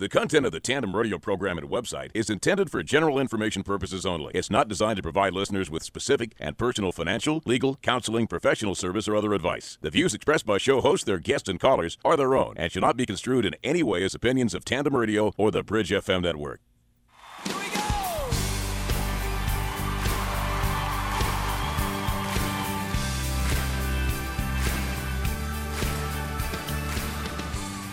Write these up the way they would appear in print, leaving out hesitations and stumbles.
The content of the Tandem Radio program and website is intended for general information purposes only. It's not designed to provide listeners with specific and personal financial, legal, counseling, professional service, or other advice. The views expressed by show hosts, their guests, and callers are their own and should not be construed in any way as opinions of Tandem Radio or the Bridge FM Network.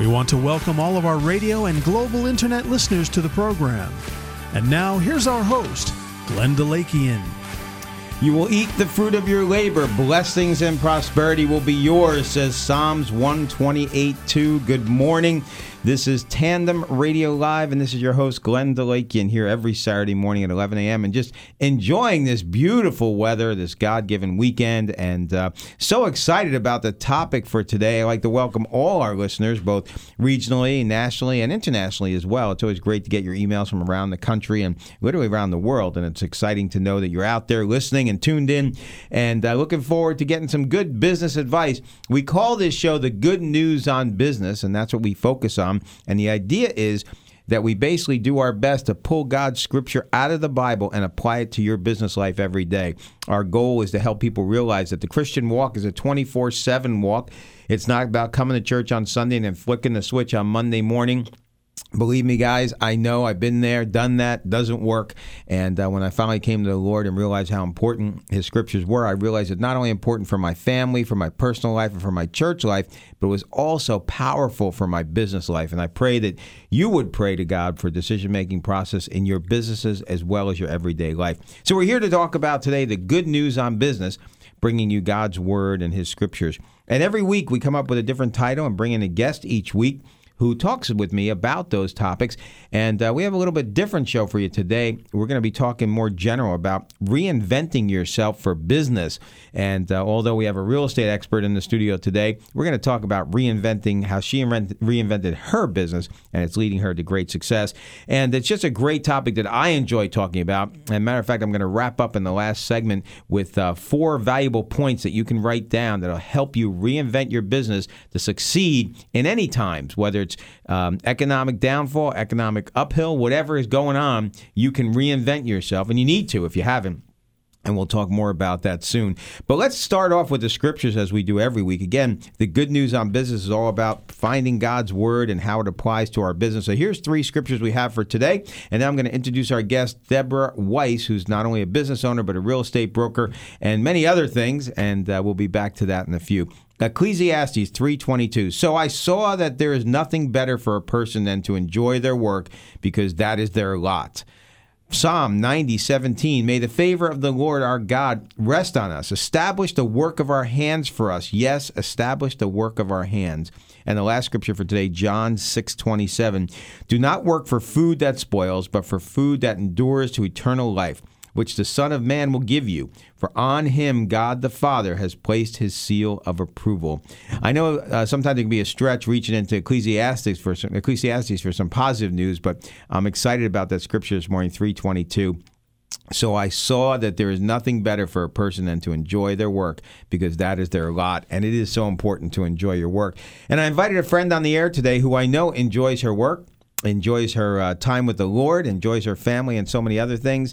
We want to welcome all of our radio and global internet listeners to the program. And now, here's our host, Glenn DeLakian. You will eat the fruit of your labor. Blessings and prosperity will be yours, says Psalms 128:2. Good morning. This is Tandem Radio Live, and this is your host, Glenn DeLakian, here every Saturday morning at 11 a.m. and just enjoying this beautiful weather, this God-given weekend, and so excited about the topic for today. I'd like to welcome all our listeners, both regionally, nationally, and internationally as well. It's always great to get your emails from around the country and literally around the world, and it's exciting to know that you're out there listening and tuned in, and looking forward to getting some good business advice. We call this show the Good News on Business, and that's what we focus on. And the idea is that we basically do our best to pull God's scripture out of the Bible and apply it to your business life every day. Our goal is to help people realize that the Christian walk is a 24/7 walk. It's not about coming to church on Sunday and then flicking the switch on Monday morning. Believe me, guys, I know I've been there, done that, doesn't work. And when I finally came to the Lord and realized how important His scriptures were, I realized it's not only important for my family, for my personal life, and for my church life, but it was also powerful for my business life. And I pray that you would pray to God for decision-making process in your businesses as well as your everyday life. So we're here to talk about today the good news on business, bringing you God's word and His scriptures. And every week we come up with a different title and bring in a guest each week who talks with me about those topics. And we have a little bit different show for you today. We're going to be talking more general about reinventing yourself for business. And although we have a real estate expert in the studio today, we're going to talk about reinventing, how she reinvented her business, and it's leading her to great success. And it's just a great topic that I enjoy talking about. As a matter of fact, I'm going to wrap up in the last segment with four valuable points that you can write down that will help you reinvent your business to succeed in any times, whether it's economic downfall, economic uphill, whatever is going on, you can reinvent yourself, and you need to if you haven't. And we'll talk more about that soon. But let's start off with the scriptures as we do every week. Again, the good news on business is all about finding God's word and how it applies to our business. So here's three scriptures we have for today. And then I'm going to introduce our guest, Deborah Weiss, who's not only a business owner, but a real estate broker and many other things. And we'll be back to that in a few. Ecclesiastes 3:22. So I saw that there is nothing better for a person than to enjoy their work, because that is their lot. Psalm 90:17. May the favor of the Lord our God rest on us. Establish the work of our hands for us. Yes, establish the work of our hands. And the last scripture for today, John 6:27. Do not work for food that spoils, but for food that endures to eternal life, which the Son of Man will give you, for on Him God the Father has placed His seal of approval. I know sometimes it can be a stretch reaching into Ecclesiastes for some positive news, but I'm excited about that scripture this morning, 3:22. So I saw that there is nothing better for a person than to enjoy their work, because that is their lot. And it is so important to enjoy your work. And I invited a friend on the air today who I know enjoys her work, enjoys her time with the Lord, enjoys her family, and so many other things.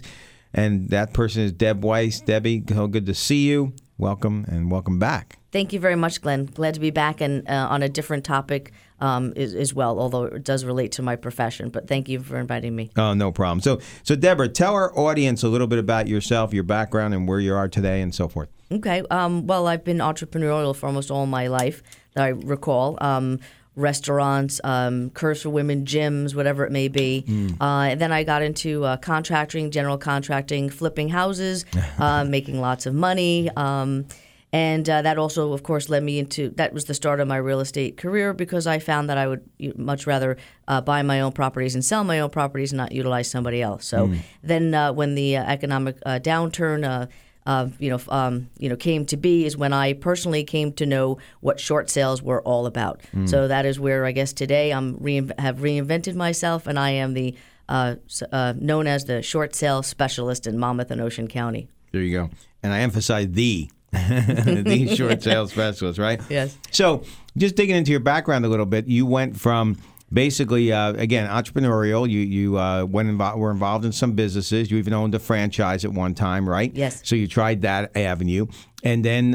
And that person is Deb Weiss. Debbie, so good to see you. welcome and welcome back. Thank you very much, Glenn. Glad to be back and on a different topic as well, although it does relate to my profession. But thank you for inviting me. Oh, no problem. So Deborah, tell our audience a little bit about yourself, your background, and where you are today and so forth. Okay. Well, I've been entrepreneurial for almost all my life that I recall. Restaurants, Cares for Women, gyms, whatever it may be. And then I got into contracting, general contracting, flipping houses, making lots of money. And that also, of course, led me into, that was the start of my real estate career, because I found that I would much rather buy my own properties and sell my own properties and not utilize somebody else. So then when the economic downturn came to be is when I personally came to know what short sales were all about. So that is where I guess today I'm have reinvented myself, and I am the known as the short sale specialist in Monmouth and Ocean County. There you go. And I emphasize the the short sales specialist, right? Yes. So just digging into your background a little bit, you went from basically, again, entrepreneurial. You were involved in some businesses. You even owned a franchise at one time, right? Yes. So you tried that avenue. And then,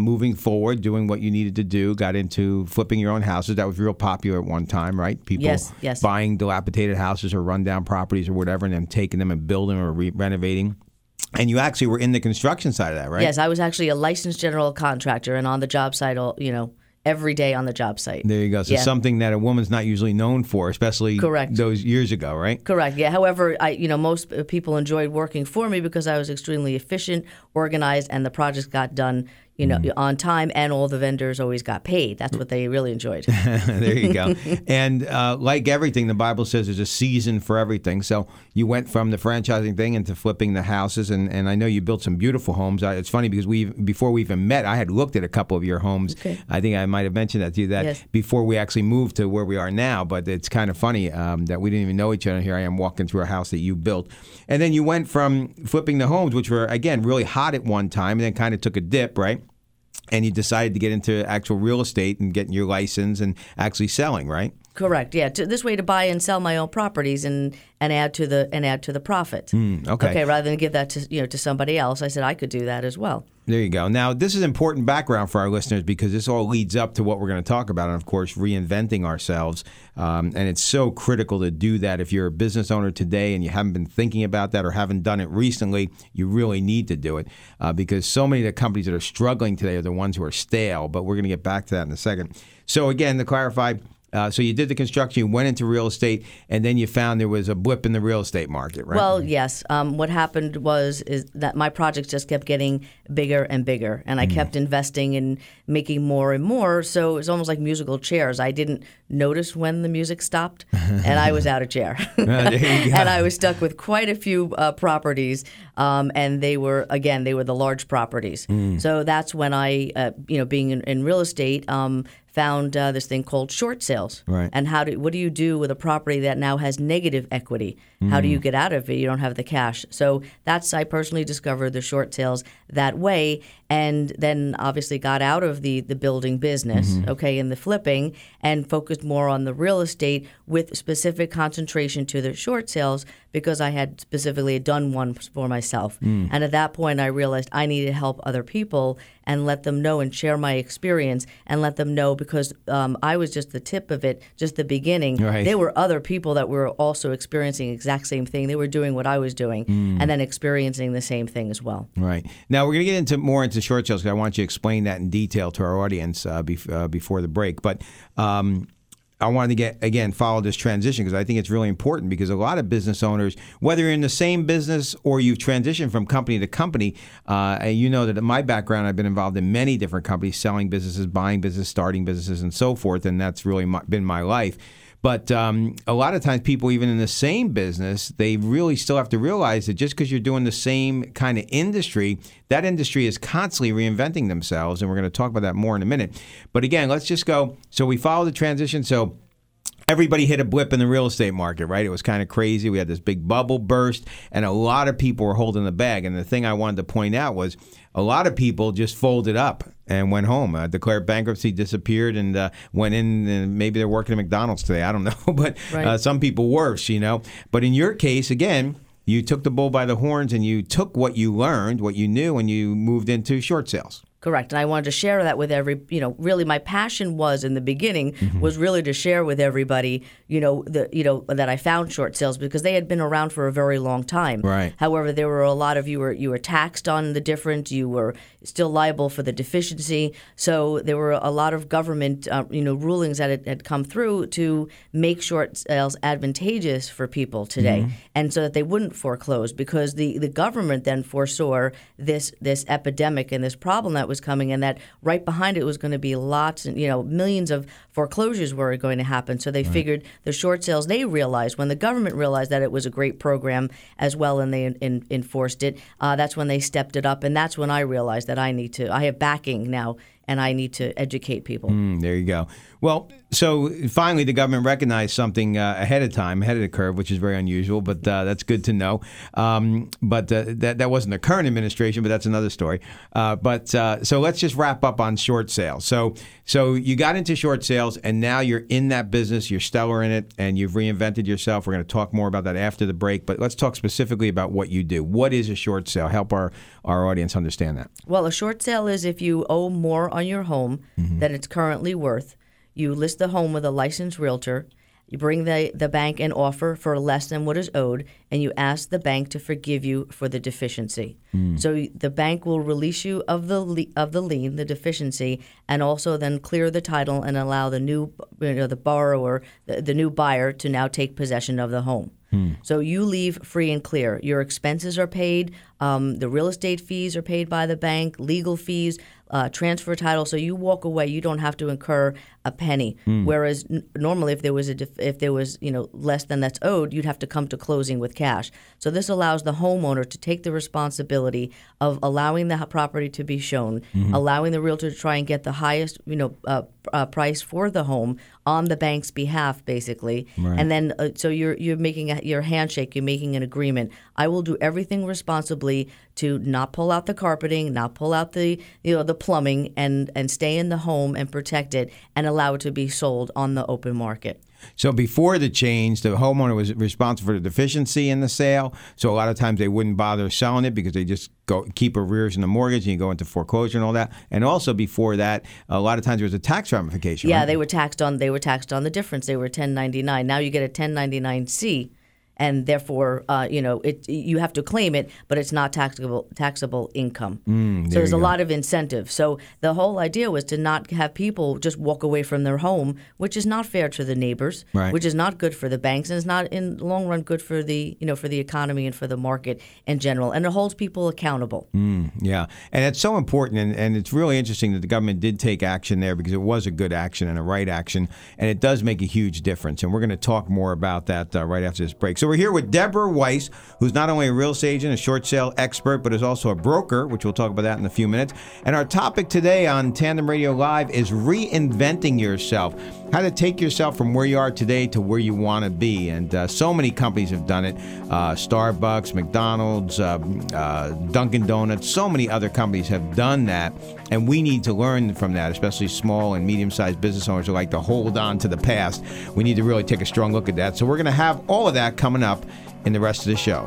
moving forward, doing what you needed to do, got into flipping your own houses. That was real popular at one time, right? People buying dilapidated houses or rundown properties or whatever, and then taking them and building or renovating. And you actually were in the construction side of that, right? Yes, I was actually a licensed general contractor and on the job site, every day on the job site. There you go. So something that a woman's not usually known for, especially those years ago, right? Correct. Yeah. However, most people enjoyed working for me because I was extremely efficient, organized, and the projects got done on time, and all the vendors always got paid. That's what they really enjoyed. There you go. And like everything, the Bible says there's a season for everything. So you went from the franchising thing into flipping the houses, and I know you built some beautiful homes. It's funny because before we even met, I had looked at a couple of your homes. Okay. I think I might have mentioned that to you before we actually moved to where we are now, but it's kind of funny that we didn't even know each other. Here I am walking through a house that you built. And then you went from flipping the homes, which were, again, really hot at one time, and then kind of took a dip, right? And you decided to get into actual real estate and getting your license and actually selling, right? Correct. Yeah, this way to buy and sell my own properties and add to the profit. Okay. Rather than give that to somebody else, I said I could do that as well. There you go. Now, this is important background for our listeners because this all leads up to what we're going to talk about, and of course, reinventing ourselves. And it's so critical to do that. If you're a business owner today and you haven't been thinking about that or haven't done it recently, you really need to do it because so many of the companies that are struggling today are the ones who are stale. But we're going to get back to that in a second. So again, to clarify. So you did the construction, you went into real estate, and then you found there was a blip in the real estate market, right? Well, yes. What happened is that my projects just kept getting bigger and bigger, and I kept investing in making more and more. So it was almost like musical chairs. I didn't notice when the music stopped, and I was out of chair. And I was stuck with quite a few properties, and they were the large properties. So that's when I, being in real estate, found this thing called short sales. Right. And what do you do with a property that now has negative equity? How do you get out of it? You don't have the cash. So I personally discovered the short sales that way, and then obviously got out of the building business, in the flipping, and focused more on the real estate with specific concentration to the short sales because I had specifically done one for myself. And at that point, I realized I needed to help other people and let them know and share my experience and let them know because I was just the tip of it, just the beginning. Right. There were other people that were also experiencing exact same thing. They were doing what I was doing and then experiencing the same thing as well. Right. Now, we're going to get more into short sales because I want you to explain that in detail to our audience before the break. But I wanted to follow this transition because I think it's really important because a lot of business owners, whether you're in the same business or you've transitioned from company to company, and you know that in my background, I've been involved in many different companies, selling businesses, buying businesses, starting businesses, and so forth, and that's really been my life. But a lot of times people, even in the same business, they really still have to realize that just because you're doing the same kind of industry, that industry is constantly reinventing themselves. And we're going to talk about that more in a minute. But again, let's just go. So we follow the transition. So everybody hit a blip in the real estate market, right? It was kind of crazy. We had this big bubble burst, and a lot of people were holding the bag. And the thing I wanted to point out was a lot of people just folded up and went home, declared bankruptcy, disappeared, and went in, and maybe they're working at McDonald's today. I don't know, but some people worse, But in your case, again, You took the bull by the horns and you took what you learned, what you knew, and you moved into short sales. Correct. And I wanted to share that with really my passion was in the beginning was really to share with everybody, that I found short sales because they had been around for a very long time. Right. However, there were a lot of you were taxed on the difference. You were still liable for the deficiency. So there were a lot of government, rulings that had come through to make short sales advantageous for people today. Mm-hmm. And so that they wouldn't foreclose because the government then foresaw this epidemic and this problem that was coming, and that right behind it was going to be lots and millions of foreclosures were going to happen. So they figured the short sales, they realized when the government realized that it was a great program as well and they enforced it, that's when they stepped it up. And that's when I realized that I have backing now and I need to educate people. There you go. Well, so finally the government recognized something ahead of the curve, which is very unusual, but that's good to know. But that wasn't the current administration, but that's another story. So let's just wrap up on short sales. So you got into short sales, and now you're in that business, you're stellar in it, and you've reinvented yourself. We're going to talk more about that after the break, but let's talk specifically about what you do. What is a short sale? Help our audience understand that. Well, a short sale is if you owe more on your home than it's currently worth. You list the home with a licensed realtor. You bring the bank an offer for less than what is owed, and you ask the bank to forgive you for the deficiency. So the bank will release you of the lien, the deficiency, and also then clear the title and allow the new the borrower, the new buyer, to now take possession of the home. So you leave free and clear. Your expenses are paid. The real estate fees are paid by the bank, legal fees, transfer title. So you walk away. You don't have to incur a penny. Whereas normally, if there was less than that's owed, you'd have to come to closing with cash. So this allows the homeowner to take the responsibility of allowing the property to be shown, allowing the realtor to try and get the highest price for the home on the bank's behalf, basically. Right. And then so you're making your handshake. You're making an agreement. I will do everything responsibly to not pull out the carpeting, not pull out the plumbing, and stay in the home and protect it and allow it to be sold on the open market. So before the change, the homeowner was responsible for the deficiency in the sale. So a lot of times they wouldn't bother selling it because they just keep arrears in the mortgage and you go into foreclosure and all that. And also before that, a lot of times there was a tax ramification. Yeah, right? They were taxed on the difference. They were 1099. Now you get a 1099-C. And therefore, you have to claim it, but it's not taxable income. So there's a lot of incentive. So the whole idea was to not have people just walk away from their home, which is not fair to the neighbors, right, which is not good for the banks, and it's not in the long run good for the economy and for the market in general. And it holds people accountable. Yeah, and it's so important, and it's really interesting that the government did take action there because it was a good action and a right action, and it does make a huge difference. And we're going to talk more about that right after this break. So we're here with Deborah Weiss, who's not only a real estate agent, a short sale expert, but is also a broker, which we'll talk about that in a few minutes. And our topic today on Tandem Radio Live is reinventing yourself, how to take yourself from where you are today to where you want to be. And so many companies have done it, Starbucks, McDonald's, Dunkin' Donuts, so many other companies have done that. And we need to learn from that, especially small and medium-sized business owners who like to hold on to the past. We need to really take a strong look at that. So we're going to have all of that coming up in the rest of the show.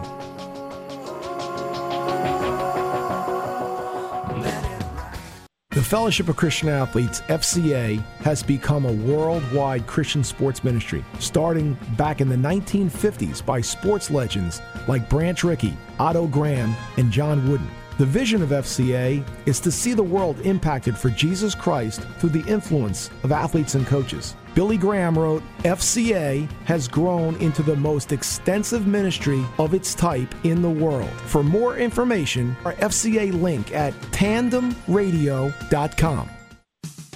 The Fellowship of Christian Athletes, FCA, has become a worldwide Christian sports ministry, starting back in the 1950s by sports legends like Branch Rickey, Otto Graham, and John Wooden. The vision of FCA is to see the world impacted for Jesus Christ through the influence of athletes and coaches. Billy Graham wrote, FCA has grown into the most extensive ministry of its type in the world. For more information, our FCA link at tandemradio.com.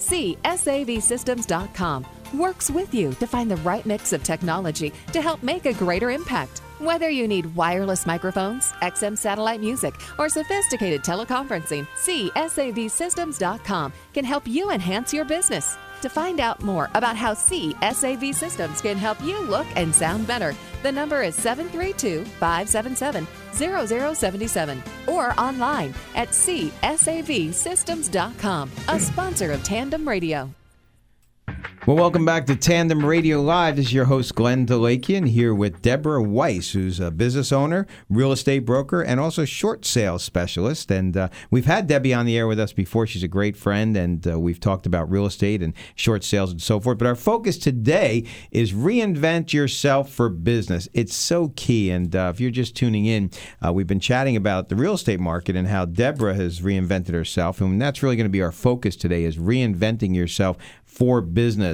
CSAVSystems.com works with you to find the right mix of technology to help make a greater impact. Whether you need wireless microphones, XM satellite music, or sophisticated teleconferencing, CSAVSystems.com can help you enhance your business. To find out more about how CSAV Systems can help you look and sound better, the number is 732-577-0077 or online at CSAVSystems.com, a sponsor of Tandem Radio. Well, welcome back to Tandem Radio Live. This is your host, Glenn DeLakian, here with Deborah Weiss, who's a business owner, real estate broker, and also short sales specialist. And we've had Debbie on the air with us before. She's a great friend, and we've talked about real estate and short sales and so forth. But our focus today is reinvent yourself for business. It's so key. And if you're just tuning in, we've been chatting about the real estate market and how Deborah has reinvented herself. And that's really going to be our focus today, is reinventing yourself for business.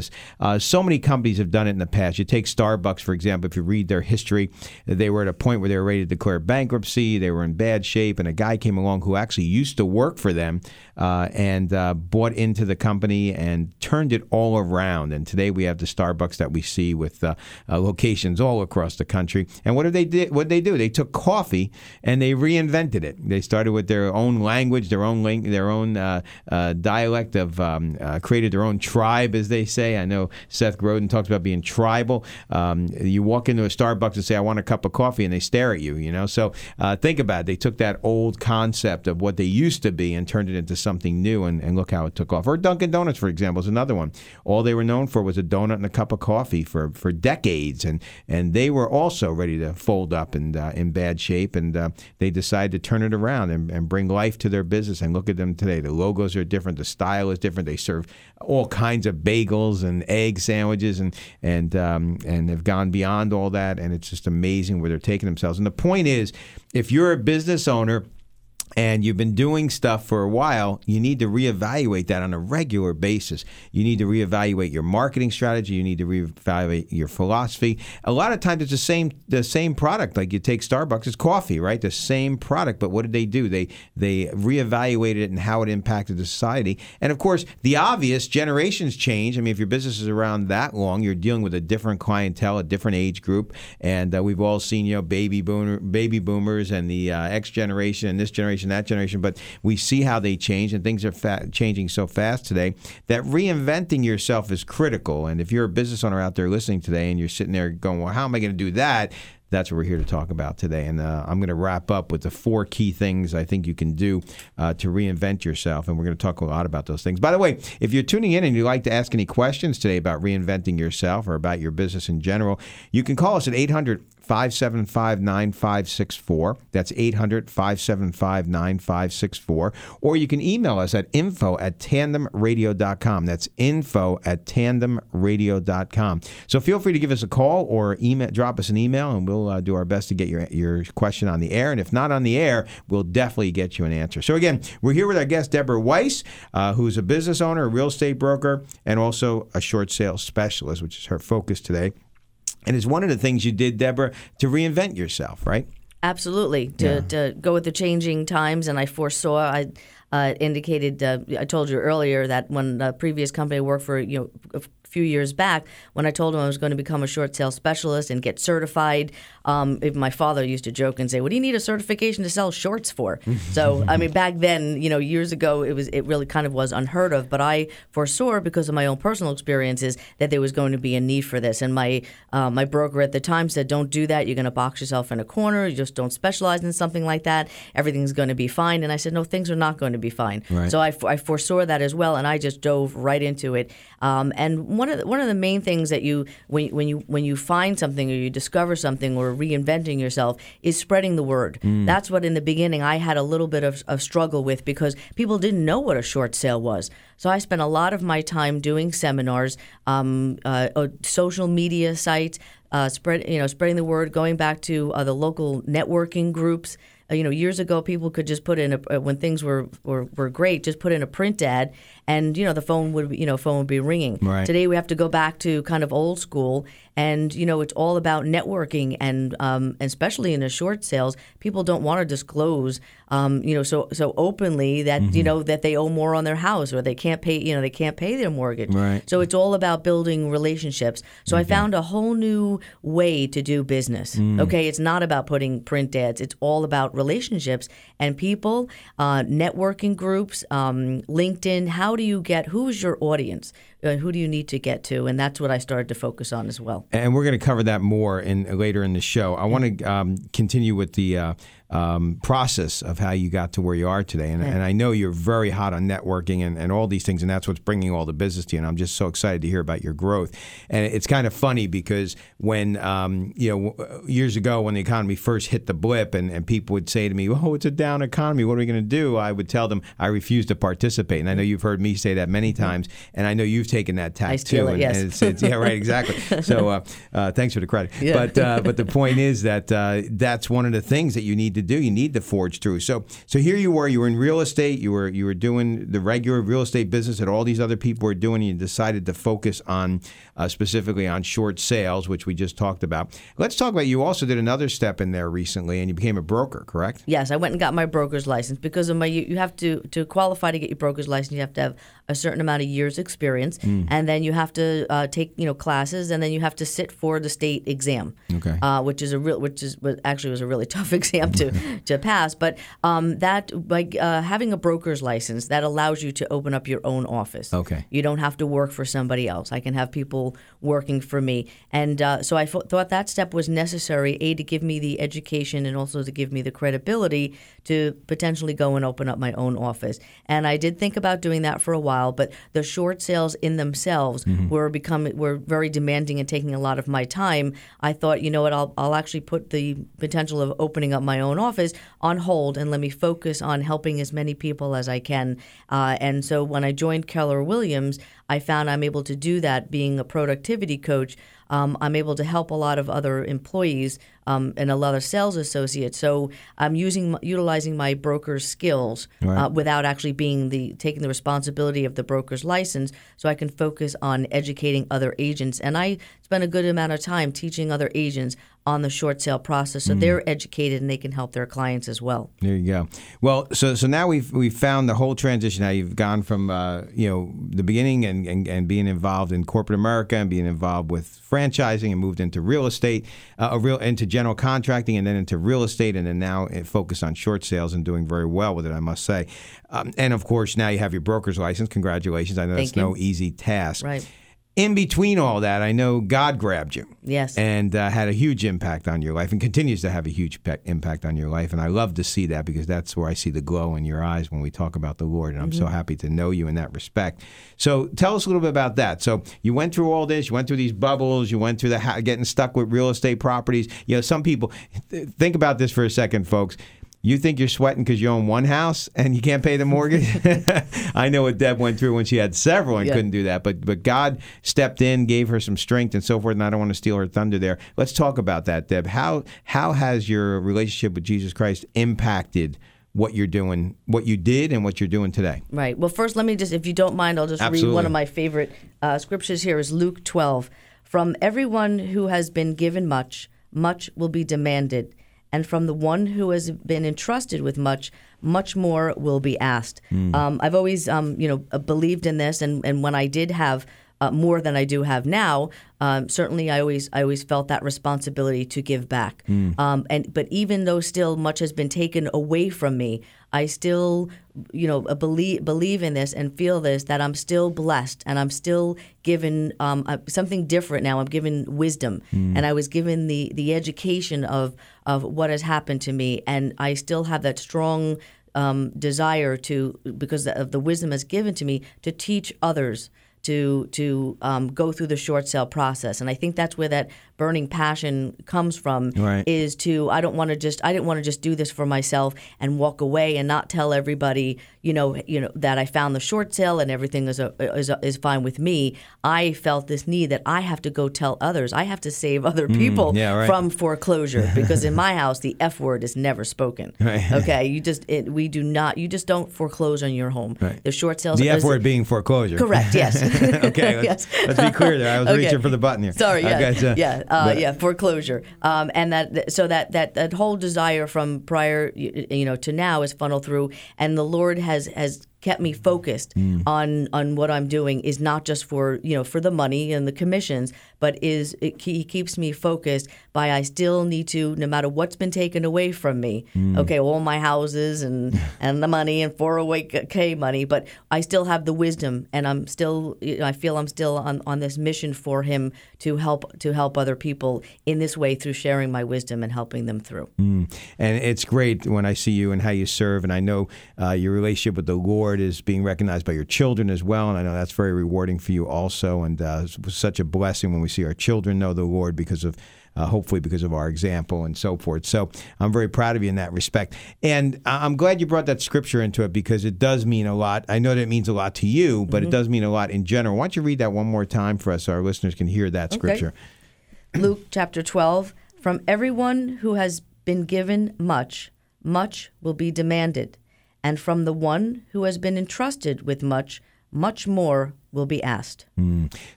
So many companies have done it in the past. You take Starbucks, for example. If you read their history, they were at a point where they were ready to declare bankruptcy. They were in bad shape, and a guy came along who actually used to work for them and bought into the company and turned it all around. And today we have the Starbucks that we see with locations all across the country. And what did they do? They took coffee and they reinvented it. They started with their own language, their own dialect of created their own tribe, as they say. I know Seth Grodin talks about being tribal. You walk into a Starbucks and say, I want a cup of coffee, and they stare at you, you know. So think about it. They took that old concept of what they used to be and turned it into something new, and look how it took off. Or Dunkin' Donuts, for example, is another one. All they were known for was a donut and a cup of coffee for decades, and they were also ready to fold up and in bad shape, and they decided to turn it around and bring life to their business, and look at them today. The logos are different. The style is different. They serve all kinds of bagels and egg sandwiches and have gone beyond all that, and it's just amazing where they're taking themselves. And the point is, if you're a business owner and you've been doing stuff for a while, you need to reevaluate that on a regular basis. You need to reevaluate your marketing strategy. You need to reevaluate your philosophy. A lot of times it's the same product. Like you take Starbucks, it's coffee, right? The same product, but what did they do? They reevaluated it and how it impacted the society. And of course, the obvious, generations change. I mean, if your business is around that long, you're dealing with a different clientele, a different age group, and we've all seen, you know, baby boomers and the X generation and this generation, that generation, but we see how they change, and things are changing so fast today that reinventing yourself is critical. And if you're a business owner out there listening today and you're sitting there going, well, how am I going to do that? That's what we're here to talk about today. And I'm going to wrap up with the 4 key things I think you can do to reinvent yourself. And we're going to talk a lot about those things. By the way, if you're tuning in and you'd like to ask any questions today about reinventing yourself or about your business in general, you can call us at 800-575-9564. That's 800-575-9564. Or you can email us at info@tandemradio.com. That's info@tandemradio.com. So feel free to give us a call or email, drop us an email, and we'll do our best to get your question on the air. And if not on the air, we'll definitely get you an answer. So again, we're here with our guest, Deborah Weiss, who's a business owner, a real estate broker, and also a short sales specialist, which is her focus today. And it's one of the things you did, Deborah, to reinvent yourself, right? Absolutely. To go with the changing times. And I foresaw, I told you earlier that when the previous company I worked for, you know, few years back, when I told him I was going to become a short sale specialist and get certified, my father used to joke and say, "What do you need a certification to sell shorts for?" So, I mean, back then, you know, years ago, it really kind of was unheard of. But I foresaw, because of my own personal experiences, that there was going to be a need for this. And my broker at the time said, "Don't do that. You're going to box yourself in a corner. You just don't specialize in something like that. Everything's going to be fine." And I said, "No, things are not going to be fine." Right. So I foresaw that as well, and I just dove right into it. And one of the main things that you when you find something or you discover something or reinventing yourself is spreading the word. Mm. That's what in the beginning I had a little bit of struggle with, because people didn't know what a short sale was. So I spent a lot of my time doing seminars, social media sites, spreading the word, going back to the local networking groups. Years ago, people could just put in when things were great, just put in a print ad, and the phone would be ringing. Right. Today, we have to go back to kind of old school, and it's all about networking, and especially in the short sales, people don't want to disclose, so openly that mm-hmm. That they owe more on their house or they can't pay, they can't pay their mortgage. Right. So it's all about building relationships. So I found a whole new way to do business. Mm. Okay, it's not about putting print ads. It's all about relationships and people, networking groups, LinkedIn. How do you get, who's your audience? Who do you need to get to? And that's what I started to focus on as well. And we're going to cover that more later in the show. I want to continue with the process of how you got to where you are today. And I know you're very hot on networking and all these things, and that's what's bringing all the business to you. And I'm just so excited to hear about your growth. And it's kind of funny because when, years ago when the economy first hit the blip and people would say to me, oh, it's a down economy. What are we going to do? I would tell them I refuse to participate. And I know you've heard me say that many times. And I know you've taken that tack, too. Yes. And it's, yeah, right, exactly. So thanks for the credit. Yeah. But the point is that that's one of the things that you need to do. You need to forge through. So here you were in real estate, you were doing the regular real estate business that all these other people were doing, and you decided to focus on specifically on short sales, which we just talked about. Let's talk about, you also did another step in there recently, and you became a broker, correct? Yes, I went and got my broker's license because of my, you have to qualify to get your broker's license, you have to have a certain amount of years experience, and then you have to take classes, and then you have to sit for the state exam, okay. which was actually a really tough exam to pass. But by having a broker's license, that allows you to open up your own office. Okay, you don't have to work for somebody else. I can have people working for me, and so I thought that step was necessary, to give me the education and also to give me the credibility to potentially go and open up my own office. And I did think about doing that for a while. But the short sales in themselves were very demanding and taking a lot of my time. I thought, I'll actually put the potential of opening up my own office on hold and let me focus on helping as many people as I can. And so when I joined Keller Williams, I found I'm able to do that. Being a productivity coach, I'm able to help a lot of other employees and a lot of sales associates. So I'm utilizing my broker's skills without actually taking the responsibility of the broker's license, so I can focus on educating other agents. And I spend a good amount of time teaching other agents on the short sale process, so they're educated and they can help their clients as well. There you go. Well, so now we've found the whole transition. Now you've gone from the beginning and being involved in corporate America and being involved with franchising and moved into real estate, into general contracting, and then into real estate, and then now focused on short sales and doing very well with it, I must say. And of course, now you have your broker's license. Congratulations! I know that's no easy task. Right. In between all that, I know God grabbed you. Yes. And had a huge impact on your life and continues to have a huge impact on your life. And I love to see that because that's where I see the glow in your eyes when we talk about the Lord. And I'm so happy to know you in that respect. So tell us a little bit about that. So you went through all this. You went through these bubbles. You went through getting stuck with real estate properties. Some people, think about this for a second, folks. You think you're sweating because you own one house and you can't pay the mortgage? I know what Deb went through when she had several and couldn't do that. But God stepped in, gave her some strength and so forth, and I don't want to steal her thunder there. Let's talk about that, Deb. How has your relationship with Jesus Christ impacted what you're doing, what you did, and what you're doing today? Right. Well, first, let me just, if you don't mind, I'll just read one of my favorite scriptures here is Luke 12. From everyone who has been given much, much will be demanded. And from the one who has been entrusted with much, much more will be asked. I've always, believed in this, and when I did have more than I do have now, certainly I always felt that responsibility to give back. But even though still much has been taken away from me, I still, believe in this and feel this, that I'm still blessed and I'm still given something different now. I'm given wisdom and I was given the education of what has happened to me, and I still have that strong desire to, because of the wisdom that's given to me, to teach others to go through the short sale process. And I think that's where that burning passion comes from, right, is to, I didn't want to just do this for myself and walk away and not tell everybody, you know that I found the short sale and everything is fine with me. I felt this need that I have to go tell others. I have to save other people from foreclosure, because in my house the F word is never spoken. Right. Okay, you just don't foreclose on your home. Right. The short sales. The F word being foreclosure. Correct. Yes. Okay. Let's be clear there. I was reaching for the button here. Sorry. Yeah. Foreclosure. And that whole desire from prior, to now is funneled through, and the Lord has kept me focused on what I'm doing, is not just for, for the money and the commissions, but he keeps me focused by, I still need to, no matter what's been taken away from me, okay, all my houses and the money and 401k money, but I still have the wisdom, and I'm still, I feel I'm still on this mission for him to help other people in this way through sharing my wisdom and helping them through. And it's great when I see you and how you serve, and I know your relationship with the Lord is being recognized by your children as well, and I know that's very rewarding for you also, and it was such a blessing when we see our children know the Lord because of our example and so forth. So I'm very proud of you in that respect. And I'm glad you brought that scripture into it, because it does mean a lot. I know that it means a lot to you, but it does mean a lot in general. Why don't you read that one more time for us so our listeners can hear that scripture? Okay. Luke chapter 12, from everyone who has been given much, much will be demanded. And from the one who has been entrusted with much, much more will be asked.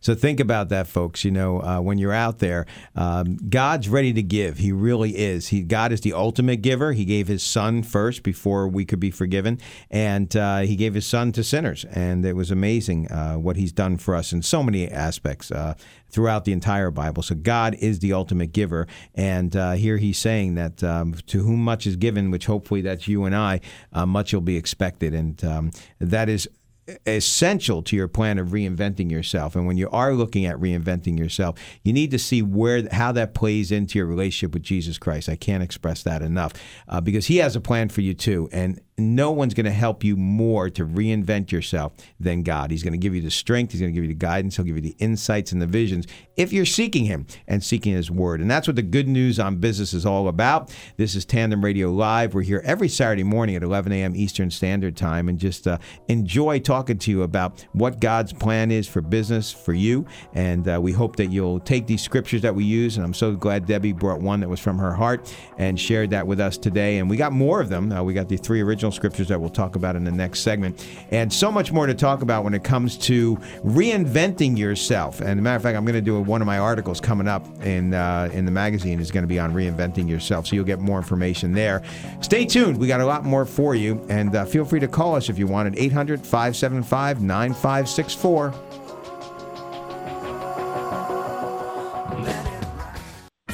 So think about that, folks. When you're out there, God's ready to give. He really is. God is the ultimate giver. He gave his son first before we could be forgiven, and he gave his son to sinners. And it was amazing what he's done for us in so many aspects throughout the entire Bible. So God is the ultimate giver. And here he's saying that to whom much is given, which hopefully that's you and I, much will be expected. And that is essential to your plan of reinventing yourself. And when you are looking at reinventing yourself, you need to see how that plays into your relationship with Jesus Christ. I can't express that enough, because he has a plan for you too. And no one's going to help you more to reinvent yourself than God. He's going to give you the strength. He's going to give you the guidance. He'll give you the insights and the visions if you're seeking him and seeking his word. And that's what the good news on business is all about. This is Tandem Radio Live. We're here every Saturday morning at 11 a.m. Eastern Standard Time, and just enjoy talking to you about what God's plan is for business for you. And we hope that you'll take these scriptures that we use. And I'm so glad Debbie brought one that was from her heart and shared that with us today. And we got more of them. We got the three original scriptures that we'll talk about in the next segment, and so much more to talk about when it comes to reinventing yourself. And as a matter of fact, I'm going to do one of my articles coming up in the magazine is going to be on reinventing yourself, so you'll get more information there. Stay tuned. We got a lot more for you, and feel free to call us if you want at 800-575-9564.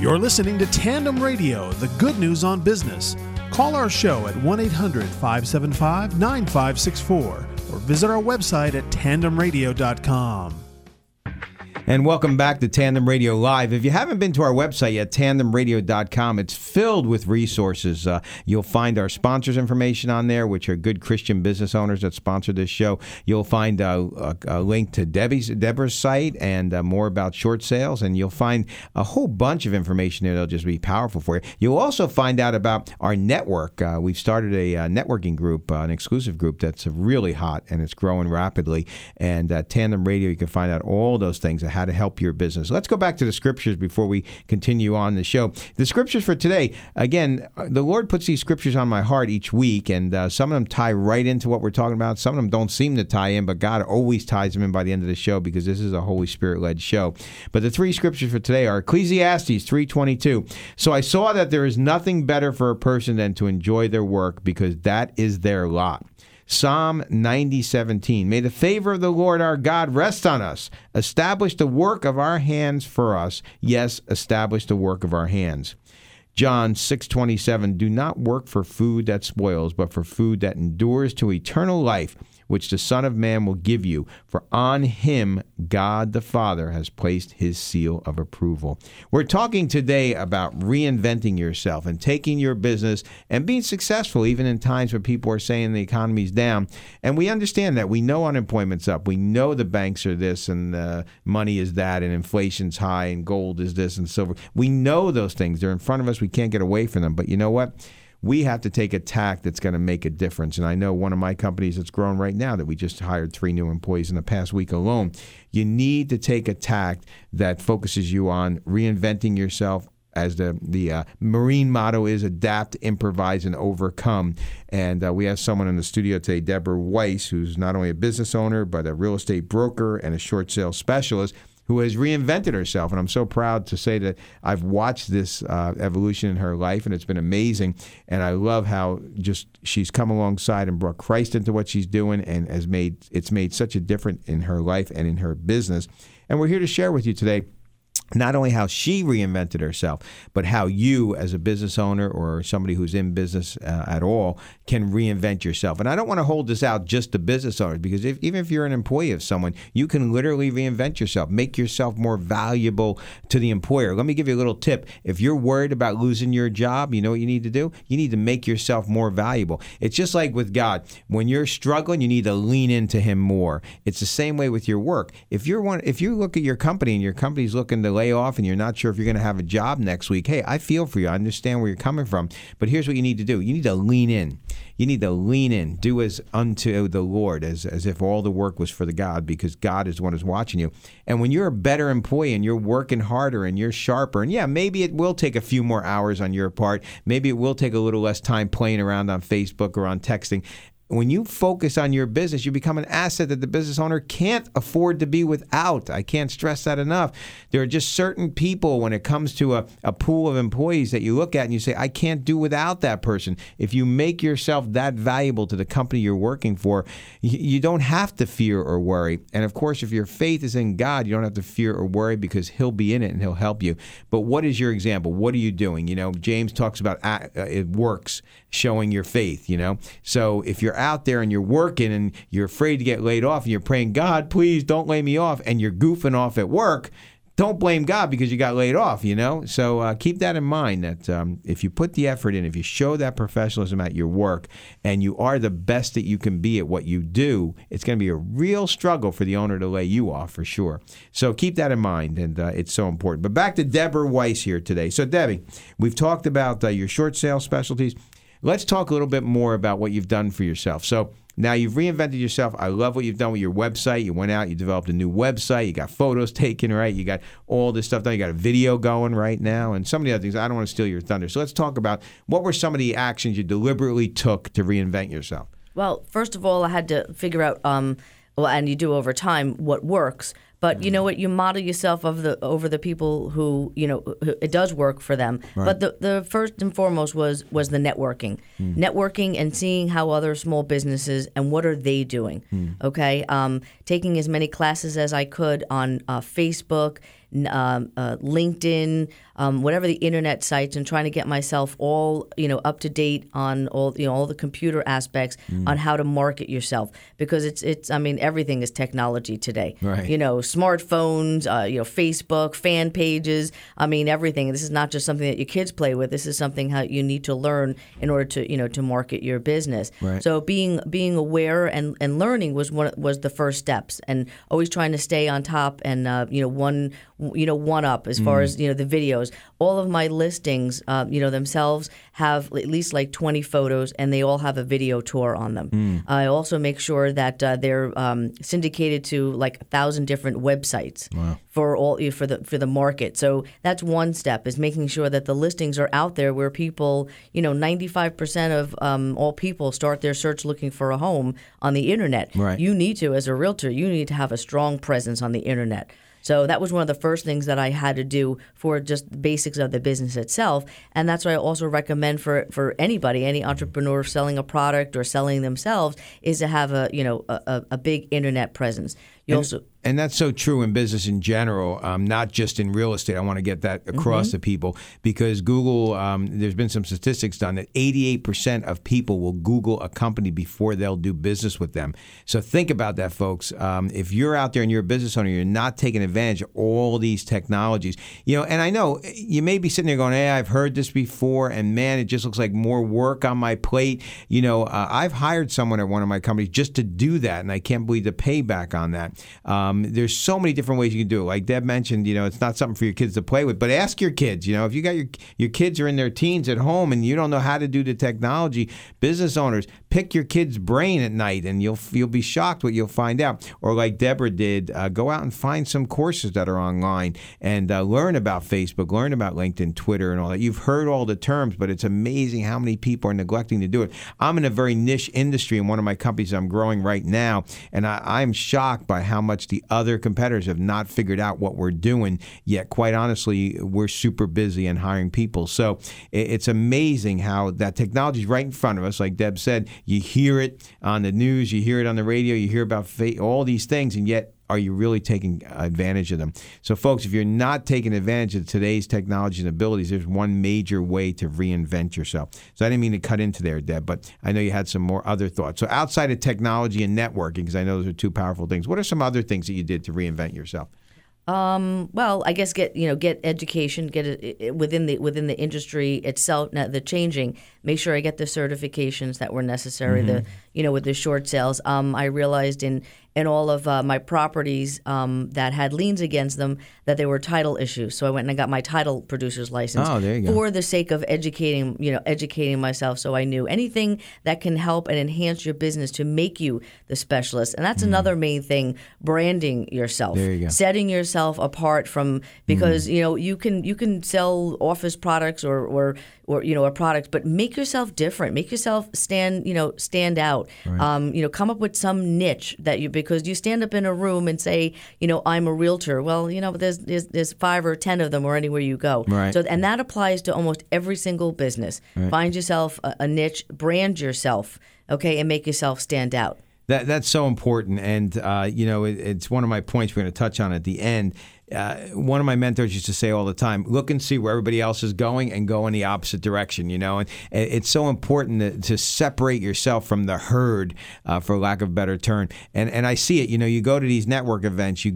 You're listening to Tandem Radio, the good news on business. Call our show at 1-800-575-9564 or visit our website at tandemradio.com. And welcome back to Tandem Radio Live. If you haven't been to our website yet, tandemradio.com, it's filled with resources. You'll find our sponsors' information on there, which are good Christian business owners that sponsor this show. You'll find a link to Deborah's site and more about short sales, and you'll find a whole bunch of information there that'll just be powerful for you. You'll also find out about our network. We've started a networking group, an exclusive group that's really hot, and it's growing rapidly. And Tandem Radio, you can find out all those things. How to help your business. Let's go back to the scriptures before we continue on the show. The scriptures for today, again, the Lord puts these scriptures on my heart each week, and some of them tie right into what we're talking about. Some of them don't seem to tie in, but God always ties them in by the end of the show because this is a Holy Spirit-led show. But the three scriptures for today are Ecclesiastes 3:22. So I saw that there is nothing better for a person than to enjoy their work because that is their lot. Psalm 90:17. May the favor of the Lord our God rest on us. Establish the work of our hands for us. Yes, establish the work of our hands. John 6:27. Do not work for food that spoils, but for food that endures to eternal life, which the Son of Man will give you. For on him God the Father has placed his seal of approval. We're talking today about reinventing yourself and taking your business and being successful even in times when people are saying the economy's down. And we understand that. We know unemployment's up. We know the banks are this and money is that and inflation's high and gold is this and silver. We know those things. They're in front of us. We can't get away from them. But you know what? We have to take a tack that's going to make a difference. And I know one of my companies that's growing right now that we just hired 3 new employees in the past week alone. You need to take a tack that focuses you on reinventing yourself, as the Marine motto is, adapt, improvise, and overcome. And we have someone in the studio today, Deborah Weiss, who's not only a business owner, but a real estate broker and a short sale specialist, who has reinvented herself. And I'm so proud to say that I've watched this evolution in her life, and it's been amazing. And I love how just she's come alongside and brought Christ into what she's doing, and has made such a difference in her life and in her business. And we're here to share with you today not only how she reinvented herself, but how you as a business owner or somebody who's in business at all can reinvent yourself. And I don't want to hold this out just to business owners, because even if you're an employee of someone, you can literally reinvent yourself, make yourself more valuable to the employer. Let me give you a little tip. If you're worried about losing your job, you know what you need to do? You need to make yourself more valuable. It's just like with God. When you're struggling, you need to lean into him more. It's the same way with your work. If you look at your company and your company's looking to lay off and you're not sure if you're going to have a job next week, hey, I feel for you. I understand where you're coming from. But here's what you need to do. You need to lean in. You need to lean in. Do as unto the Lord, as if all the work was for the God, because God is the one who's watching you. And when you're a better employee and you're working harder and you're sharper, and yeah, maybe it will take a few more hours on your part. Maybe it will take a little less time playing around on Facebook or on texting. When you focus on your business, you become an asset that the business owner can't afford to be without. I can't stress that enough. There are just certain people when it comes to a pool of employees that you look at and you say, I can't do without that person. If you make yourself that valuable to the company you're working for, you don't have to fear or worry. And of course, if your faith is in God, you don't have to fear or worry because he'll be in it and he'll help you. But what is your example? What are you doing? You know, James talks about it works, showing your faith, you know. So if you're out there and you're working and you're afraid to get laid off and you're praying, God, please don't lay me off, and you're goofing off at work, don't blame God because you got laid off, you know? So keep that in mind, that if you put the effort in, if you show that professionalism at your work and you are the best that you can be at what you do, it's going to be a real struggle for the owner to lay you off for sure. So keep that in mind, and it's so important. But back to Deborah Weiss here today. So Debbie, we've talked about your short sale specialties. Let's talk a little bit more about what you've done for yourself. So Now you've reinvented yourself. I love what you've done with your website. You went out, you developed a new website, you got photos taken, right? You got all this stuff done. You got a video going right now and some of the other things. I don't want to steal your thunder. So let's talk about what were some of the actions you deliberately took to reinvent yourself? Well, first of all, I had to figure out, and you do over time, what works. But you know what? You model yourself over the people who, you know, who it does work for them. Right. But the first and foremost was the networking. Mm. Networking and seeing how other small businesses and what are they doing, okay? Taking as many classes as I could on Facebook, LinkedIn, whatever the internet sites, and trying to get myself all, you know, up to date on all, you know, all the computer aspects on how to market yourself, because it's I mean, everything is technology today, right? You know, smartphones, you know, Facebook, fan pages, I mean, everything. This is not just something that your kids play with. This is something how you need to learn in order to, you know, to market your business. Right. So being aware and learning was the first steps, and always trying to stay on top and one up as far as, you know, the videos. All of my listings, you know, themselves have at least like 20 photos, and they all have a video tour on them. I also make sure that they're syndicated to like 1,000 different websites. Wow. for the market. So that's one step, is making sure that the listings are out there where people, you know, 95% of all people start their search looking for a home on the internet. Right. You need to, as a realtor, you need to have a strong presence on the internet. So that was one of the first things that I had to do for just the basics of the business itself. And that's what I also recommend for anybody, any entrepreneur selling a product or selling themselves, is to have a big internet presence. And that's so true in business in general, not just in real estate. I want to get that across to people, because Google, there's been some statistics done that 88% of people will Google a company before they'll do business with them. So think about that, folks. If you're out there and you're a business owner, you're not taking advantage of all these technologies. You know, and I know you may be sitting there going, hey, I've heard this before, and man, it just looks like more work on my plate. You know, I've hired someone at one of my companies just to do that, and I can't believe the payback on that. There's so many different ways you can do it. Like Deb mentioned, you know, it's not something for your kids to play with, but ask your kids. You know, if you got your kids are in their teens at home and you don't know how to do the technology, business owners, pick your kids' brain at night, and you'll be shocked what you'll find out. Or like Deborah did, go out and find some courses that are online and learn about Facebook, learn about LinkedIn, Twitter, and all that. You've heard all the terms, but it's amazing how many people are neglecting to do it. I'm in a very niche industry in one of my companies I'm growing right now, and I'm shocked by how much the other competitors have not figured out what we're doing yet. Quite honestly, we're super busy and hiring people. So it's amazing how that technology is right in front of us. Like Deb said, you hear it on the news, you hear it on the radio, you hear about all these things, and yet are you really taking advantage of them? So, folks, if you're not taking advantage of today's technology and abilities, there's one major way to reinvent yourself. So I didn't mean to cut into there, Deb, but I know you had some more other thoughts. So outside of technology and networking, because I know those are two powerful things, what are some other things that you did to reinvent yourself? Well, I guess get education, get it within the industry itself. Now, the changing, make sure I get the certifications that were necessary. The with the short sales, I realized in all of my properties that had liens against them that they were title issues. So I went and I got my title producer's license. Oh, there you go. For the sake of educating myself, so I knew anything that can help and enhance your business to make you the specialist. And that's another main thing: branding yourself, there you go. Setting yourself apart from, because you can sell office products or a product, but make yourself different, make yourself stand out. Right. Come up with some niche because you stand up in a room and say, I'm a realtor. Well, there's 5 or 10 of them, or anywhere you go. Right. So, and that applies to almost every single business. Right. Find yourself a niche, brand yourself, okay, and make yourself stand out. That's so important, and it's one of my points we're going to touch on at the end. One of my mentors used to say all the time, look and see where everybody else is going and go in the opposite direction, And it's so important to separate yourself from the herd, for lack of a better term. And I see it, you go to these network events, you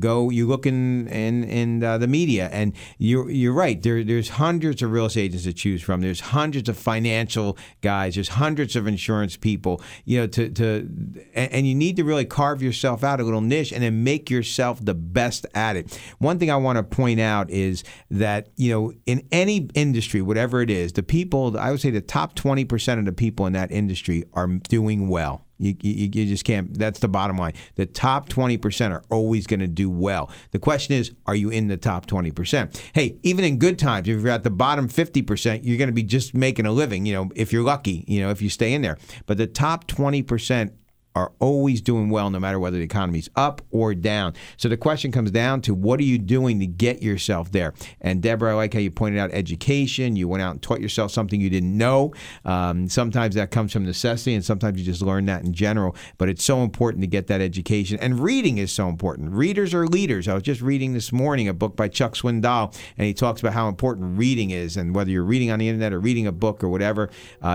look in the media, and you're right. There's hundreds of real estate agents to choose from. There's hundreds of financial guys. There's hundreds of insurance people, and you need to really carve yourself out a little niche and then make yourself the best at it. One one thing I want to point out is that, you know, in any industry, whatever it is, the people, I would say the top 20% of the people in that industry are doing well. You just can't. That's the bottom line. The top 20% are always going to do well. The question is, are you in the top 20%? Hey, even in good times, if you're at the bottom 50%, you're going to be just making a living, you know, if you're lucky, you know, if you stay in there. But the top 20% are always doing well, no matter whether the economy's up or down. So the question comes down to, what are you doing to get yourself there? And Deborah, I like how you pointed out education. You went out and taught yourself something you didn't know. Sometimes that comes from necessity, and sometimes you just learn that in general. But it's so important to get that education. And reading is so important. Readers are leaders. I was just reading this morning a book by Chuck Swindoll, and he talks about how important reading is, and whether you're reading on the internet or reading a book or whatever,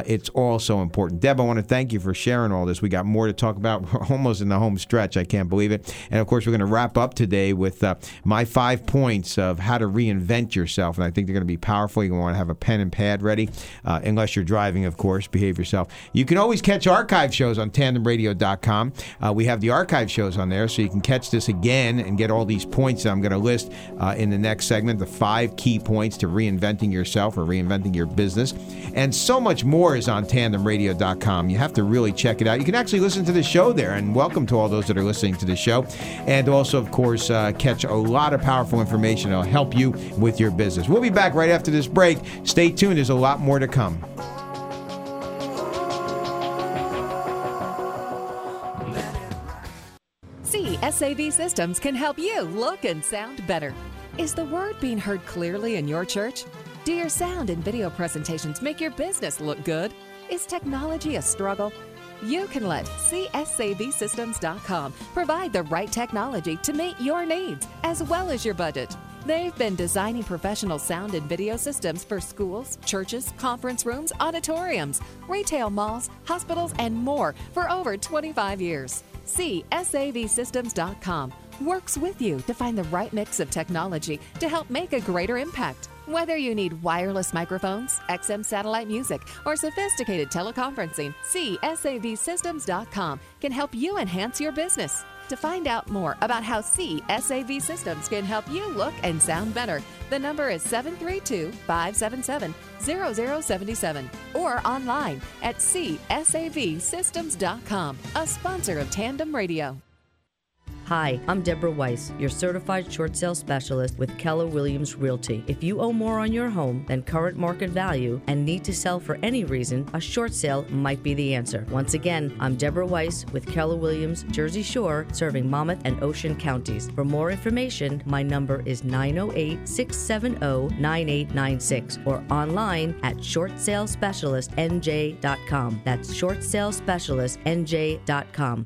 it's all so important. Deb, I want to thank you for sharing all this. We got more to talk about. We're almost in the home stretch. I can't believe it. And of course, we're going to wrap up today with my 5 points of how to reinvent yourself. And I think they're going to be powerful. You're going to want to have a pen and pad ready, unless you're driving, of course. Behave yourself. You can always catch archive shows on tandemradio.com. We have the archive shows on there, so you can catch this again and get all these points that I'm going to list in the next segment, the 5 key points to reinventing yourself or reinventing your business. And so much more is on tandemradio.com. You have to really check it out. You can actually listen to the show there, and welcome to all those that are listening to the show. And also, of course, catch a lot of powerful information that'll help you with your business. We'll be back right after this break. Stay tuned. There's a lot more to come. CSAV Systems can help you look and sound better. Is the word being heard clearly in your church? Do your sound and video presentations make your business look good? Is technology a struggle? You can let CSAVsystems.com provide the right technology to meet your needs as well as your budget. They've been designing professional sound and video systems for schools, churches, conference rooms, auditoriums, retail malls, hospitals, and more for over 25 years. CSAVsystems.com works with you to find the right mix of technology to help make a greater impact. Whether you need wireless microphones, XM satellite music, or sophisticated teleconferencing, CSAVsystems.com can help you enhance your business. To find out more about how CSAV Systems can help you look and sound better, the number is 732-577-0077 or online at CSAVsystems.com, a sponsor of Tandem Radio. Hi, I'm Deborah Weiss, your certified short sale specialist with Keller Williams Realty. If you owe more on your home than current market value and need to sell for any reason, a short sale might be the answer. Once again, I'm Deborah Weiss with Keller Williams, Jersey Shore, serving Monmouth and Ocean counties. For more information, my number is 908-670-9896 or online at shortsalespecialistnj.com. That's shortsalespecialistnj.com.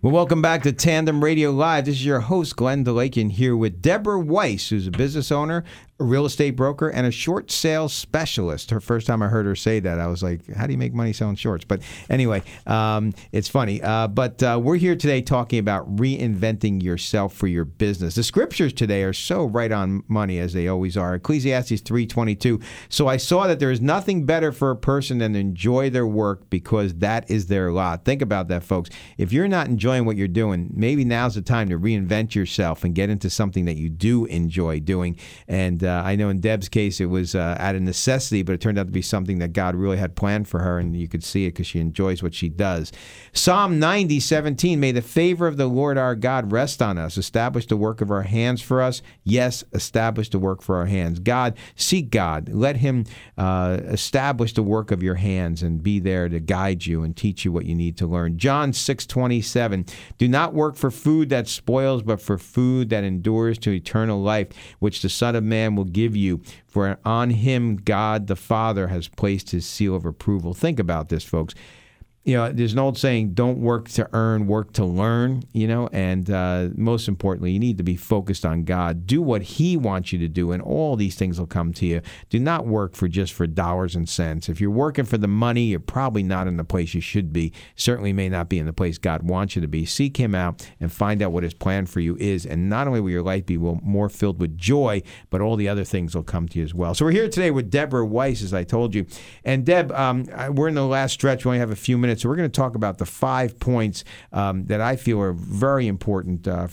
Well, welcome back to Tandem Radio Live. This is your host, Glenn DeLakian, here with Deborah Weiss, who's a business owner, a real estate broker, and a short sales specialist. Her first time I heard her say that, I was like, how do you make money selling shorts? But anyway, it's funny. But we're here today talking about reinventing yourself for your business. The scriptures today are so right on money, as they always are. Ecclesiastes 3:22. So I saw that there is nothing better for a person than to enjoy their work, because that is their lot. Think about that, folks. If you're not enjoying what you're doing, maybe now's the time to reinvent yourself and get into something that you do enjoy doing. And I know in Deb's case, it was out of necessity, but it turned out to be something that God really had planned for her, and you could see it because she enjoys what she does. Psalm 90:17, may the favor of the Lord our God rest on us. Establish the work of our hands for us. Yes, establish the work for our hands. God, seek God. Let him establish the work of your hands and be there to guide you and teach you what you need to learn. John 6:27, do not work for food that spoils, but for food that endures to eternal life, which the Son of Man will give you. For on him God the Father has placed his seal of approval. Think about this, folks. you know, there's an old saying, don't work to earn, work to learn, you know, and most importantly, you need to be focused on God. Do what He wants you to do, and all these things will come to you. Do not work for just for dollars and cents. If you're working for the money, you're probably not in the place you should be, certainly may not be in the place God wants you to be. Seek Him out and find out what His plan for you is, and not only will your life be more filled with joy, but all the other things will come to you as well. So we're here today with Deborah Weiss, as I told you. And Deb, we're in the last stretch. We only have a few minutes. So we're going to talk about the 5 points that I feel are very important to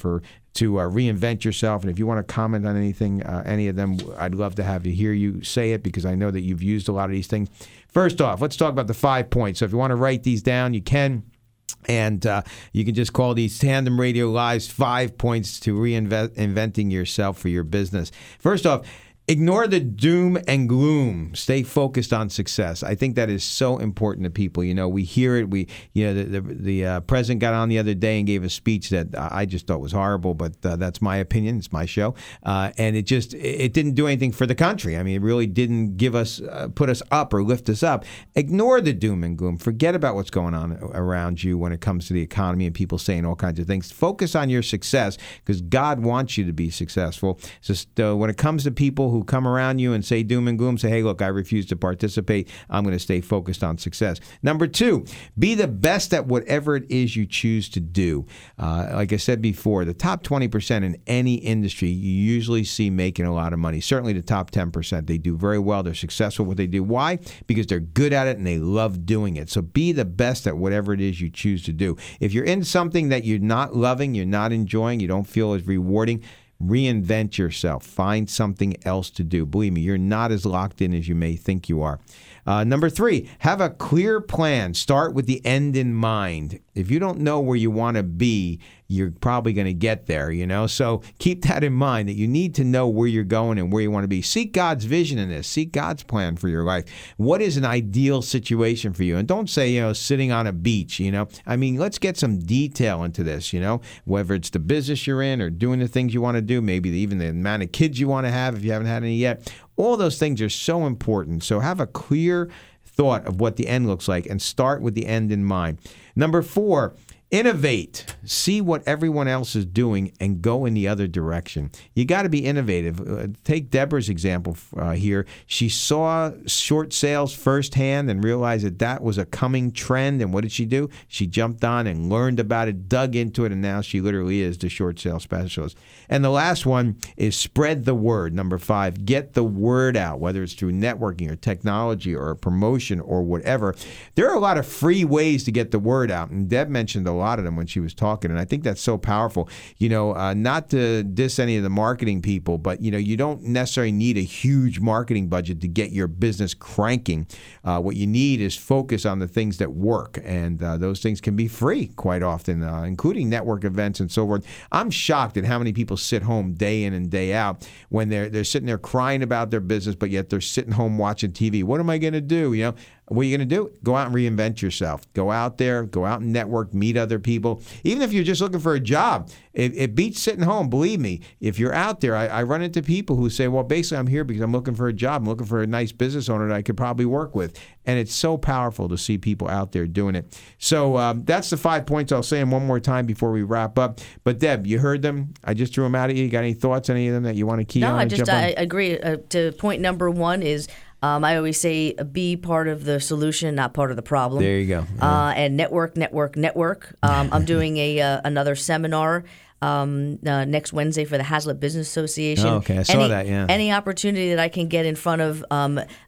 reinvent yourself. And if you want to comment on anything, any of them, I'd love to have you hear you say it, because I know that you've used a lot of these things. First off, let's talk about the 5 points. So if you want to write these down, you can. And you can just call these Tandem Radio Lives 5 points to reinventing yourself for your business. First off, ignore the doom and gloom. Stay focused on success. I think that is so important to people. You know, we hear it. The president got on the other day and gave a speech that I just thought was horrible, but that's my opinion. It's my show. And it didn't do anything for the country. I mean, it really didn't give us, put us up or lift us up. Ignore the doom and gloom. Forget about what's going on around you when it comes to the economy and people saying all kinds of things. Focus on your success, because God wants you to be successful. Just when it comes to people who come around you and say doom and gloom, say, hey, look, I refuse to participate. I'm going to stay focused on success. Number two, be the best at whatever it is you choose to do. Like I said before, the top 20% in any industry you usually see making a lot of money. Certainly the top 10%. They do very well. They're successful at what they do. Why? Because they're good at it and they love doing it. So be the best at whatever it is you choose to do. If you're in something that you're not loving, you're not enjoying, you don't feel as rewarding, reinvent yourself. Find something else to do. Believe me, you're not as locked in as you may think you are. Number three, have a clear plan. Start with the end in mind. If you don't know where you want to be, you're probably going to get there, you know? So keep that in mind, that you need to know where you're going and where you want to be. Seek God's vision in this. Seek God's plan for your life. What is an ideal situation for you? And don't say, you know, sitting on a beach, you know? I mean, let's get some detail into this, you know? Whether it's the business you're in or doing the things you want to do, maybe even the amount of kids you want to have if you haven't had any yet. All those things are so important. So have a clear thought of what the end looks like and start with the end in mind. Number four, innovate. See what everyone else is doing and go in the other direction. You got to be innovative. Take Deborah's example here. She saw short sales firsthand and realized that that was a coming trend. And what did she do? She jumped on and learned about it, dug into it, and now she literally is the short sale specialist. And the last one is spread the word. Number five, get the word out, whether it's through networking or technology or promotion or whatever. There are a lot of free ways to get the word out. And Deb mentioned a lot of them when she was talking, and I think that's so powerful. You know, not to diss any of the marketing people, but you know, you don't necessarily need a huge marketing budget to get your business cranking. What you need is focus on the things that work, and those things can be free quite often, including network events and so forth. I'm shocked at how many people sit home day in and day out when they're sitting there crying about their business, but yet they're sitting home watching TV. What am I going to do? You know. What are you going to do? Go out and reinvent yourself. Go out there, go out and network, meet other people. Even if you're just looking for a job, it beats sitting home. Believe me, if you're out there, I run into people who say, well, basically I'm here because I'm looking for a job. I'm looking for a nice business owner that I could probably work with. And it's so powerful to see people out there doing it. So that's the 5 points. I'll say them one more time before we wrap up. But Deb, you heard them. I just threw them out at you. You got any thoughts on any of them that you want to key on? No, I agree. To point number one is, I always say, be part of the solution, not part of the problem. There you go. Yeah. And network. I'm doing another seminar next Wednesday for the Hazlet Business Association. Oh, okay, I saw that. Yeah. Any opportunity that I can get in front of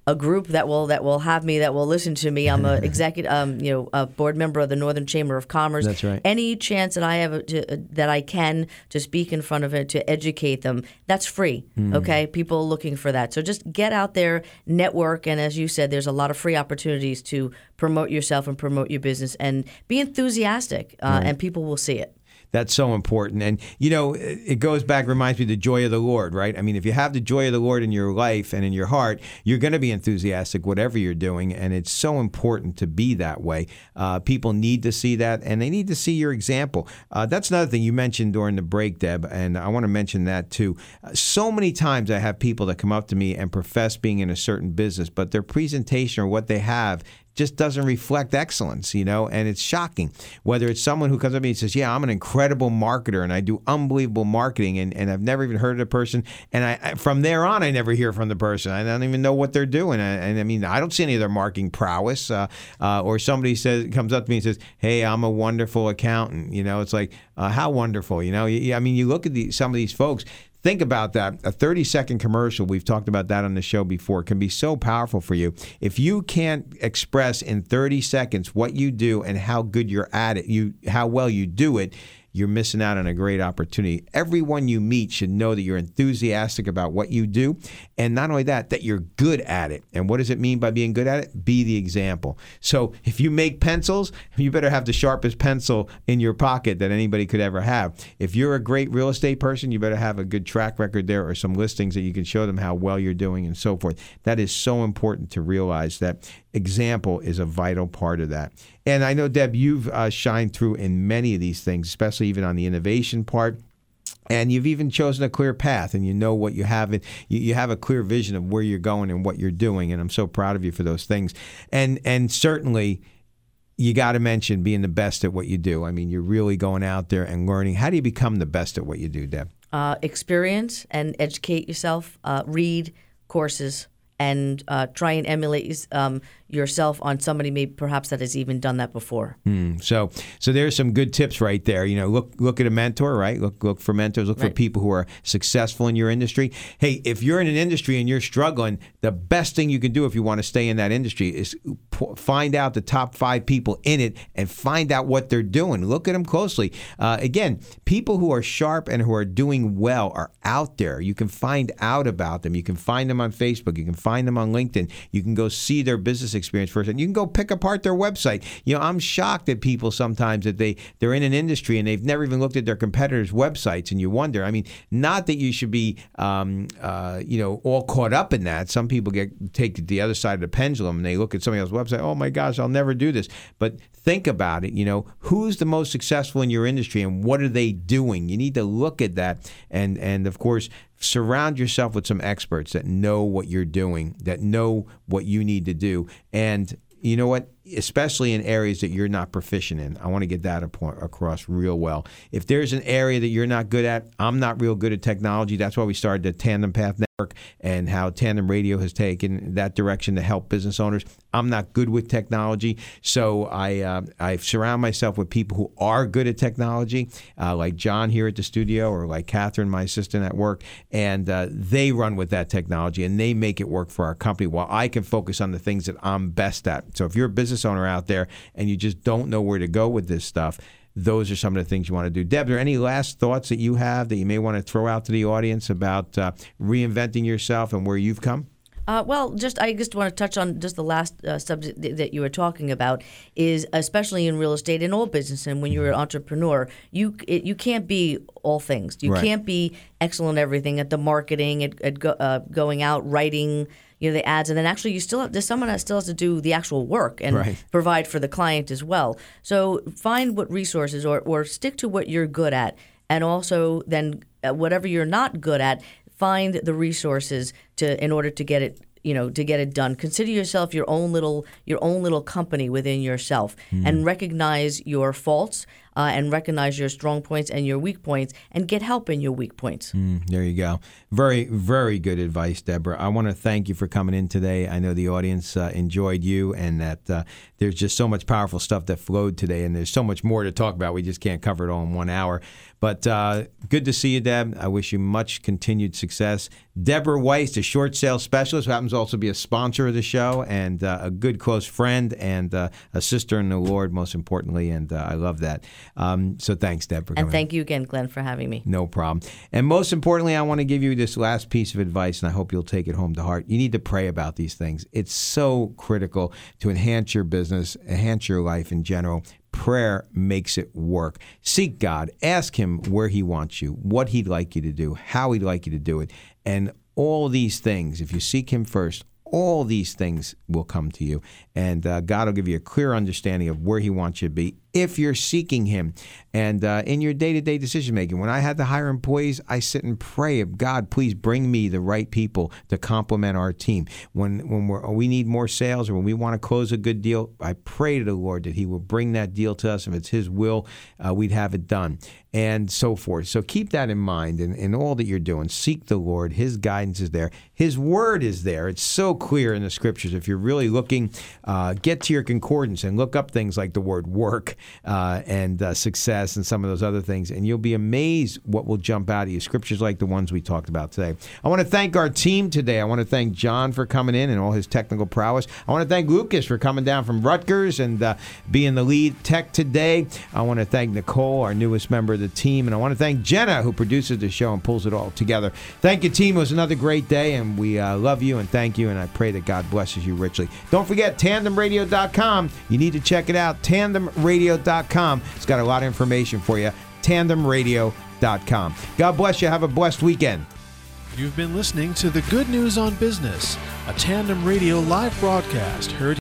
a group that will have me, that will listen to me. I'm an executive, a board member of the Northern Chamber of Commerce. That's right. Any chance that I have that I can to speak in front of it to educate them, that's free. Mm. Okay, people are looking for that. So just get out there, network, and as you said, there's a lot of free opportunities to promote yourself and promote your business, and be enthusiastic, right. And people will see it. That's so important. And, you know, it goes back, reminds me of the joy of the Lord, right? I mean, if you have the joy of the Lord in your life and in your heart, you're going to be enthusiastic, whatever you're doing. And it's so important to be that way. People need to see that, and they need to see your example. That's another thing you mentioned during the break, Deb, and I want to mention that too. So many times I have people that come up to me and profess being in a certain business, but their presentation or what they have just doesn't reflect excellence, you know, and it's shocking. Whether it's someone who comes up to me and says, yeah, I'm an incredible marketer and I do unbelievable marketing, and I've never even heard of the person, and I from there on I never hear from the person. I don't even know what they're doing. And I mean, I don't see any of their marketing prowess. Or somebody comes up to me and says, hey, I'm a wonderful accountant. You know, it's like, how wonderful, you know? I mean, you look at some of these folks. Think about that. A 30-second commercial, we've talked about that on the show before, can be so powerful for you. If you can't express in 30 seconds what you do and how good you're at it, how well you do it, you're missing out on a great opportunity. Everyone you meet should know that you're enthusiastic about what you do, and not only that, that you're good at it. And what does it mean by being good at it? Be the example. So if you make pencils, you better have the sharpest pencil in your pocket that anybody could ever have. If you're a great real estate person, you better have a good track record there or some listings that you can show them how well you're doing and so forth. That is so important to realize that example is a vital part of that. And I know, Deb, you've shined through in many of these things, especially even on the innovation part. And you've even chosen a clear path, and you know what you have. You have a clear vision of where you're going and what you're doing, and I'm so proud of you for those things. And certainly, you got to mention being the best at what you do. I mean, you're really going out there and learning. How do you become the best at what you do, Deb? Experience and educate yourself. Read courses. And try and emulate yourself on somebody maybe perhaps that has even done that before. So there's some good tips right there. You know, look at a mentor, right? Look for mentors. Look for people who are successful in your industry. Hey, if you're in an industry and you're struggling, the best thing you can do if you want to stay in that industry is find out the top 5 people in it and find out what they're doing. Look at them closely. Again, people who are sharp and who are doing well are out there. You can find out about them. You can find them on Facebook. You can find them on LinkedIn. You can go see their business experience first, and you can go pick apart their website. You know, I'm shocked at people sometimes that they're in an industry and they've never even looked at their competitors' websites, and you wonder. I mean, not that you should be, all caught up in that. Some people take the other side of the pendulum and they look at somebody else's website. Oh my gosh, I'll never do this. But think about it. You know, who's the most successful in your industry, and what are they doing? You need to look at that, and of course, surround yourself with some experts that know what you're doing, that know what you need to do. And you know what? Especially in areas that you're not proficient in. I want to get that across real well. If there's an area that you're not good at, I'm not real good at technology. That's why we started the Tandem Path Network and how Tandem Radio has taken that direction to help business owners. I'm not good with technology, so I surround myself with people who are good at technology, like John here at the studio or like Catherine, my assistant at work, and they run with that technology and they make it work for our company while I can focus on the things that I'm best at. So if you're a business owner out there and you just don't know where to go with this stuff, those are some of the things you want to do. Deb, are there any last thoughts that you have that you may want to throw out to the audience about reinventing yourself and where you've come? I just want to touch on just the last subject that you were talking about is, especially in real estate and all business, and when you're an entrepreneur, you can't be all things. You can't be excellent at everything, at the marketing, at going out, writing, you know, the ads, and then actually there's someone that still has to do the actual work and provide for the client as well. So find what resources or stick to what you're good at, and also then whatever you're not good at, find the resources in order to get it, you know, to get it done. Consider yourself your own little company within yourself, and recognize your faults. And recognize your strong points and your weak points, and get help in your weak points. There you go. Very, very good advice, Deborah. I want to thank you for coming in today. I know the audience enjoyed you, and that there's just so much powerful stuff that flowed today, and there's so much more to talk about. We just can't cover it all in 1 hour. But good to see you, Deb. I wish you much continued success. Deborah Weiss, the short sale specialist, who happens to also be a sponsor of the show, and a good close friend, and a sister in the Lord, most importantly, and I love that. So thanks, Deb, for coming. And thank you again, Glenn, for having me. No problem. And most importantly, I want to give you this last piece of advice, and I hope you'll take it home to heart. You need to pray about these things. It's so critical to enhance your business, enhance your life in general. Prayer makes it work. Seek God. Ask Him where He wants you, what He'd like you to do, how He'd like you to do it. And all these things, if you seek Him first, all these things will come to you, and God will give you a clear understanding of where He wants you to be if you're seeking him. And in your day-to-day decision-making, when I had to hire employees, I sit and pray, God, please bring me the right people to complement our team. When we need more sales, or when we want to close a good deal, I pray to the Lord that he will bring that deal to us. If it's his will, we'd have it done, and so forth. So keep that in mind in all that you're doing. Seek the Lord. His guidance is there. His word is there. It's so clear in the scriptures. If you're really looking, get to your concordance and look up things like the word work and success and some of those other things, and you'll be amazed what will jump out at you. Scriptures like the ones we talked about today. I want to thank our team today. I want to thank John for coming in and all his technical prowess. I want to thank Lucas for coming down from Rutgers and being the lead tech today. I want to thank Nicole, our newest member of the team, and I want to thank Jenna, who produces the show and pulls it all together. Thank you, team. It was another great day, and we love you and thank you, and I pray that God blesses you richly. Don't forget, tandemradio.com. You need to check it out, tandemradio.com. It's got a lot of information for you, tandemradio.com. God bless you. Have a blessed weekend. You've been listening to The Good News on Business, a Tandem Radio live broadcast heard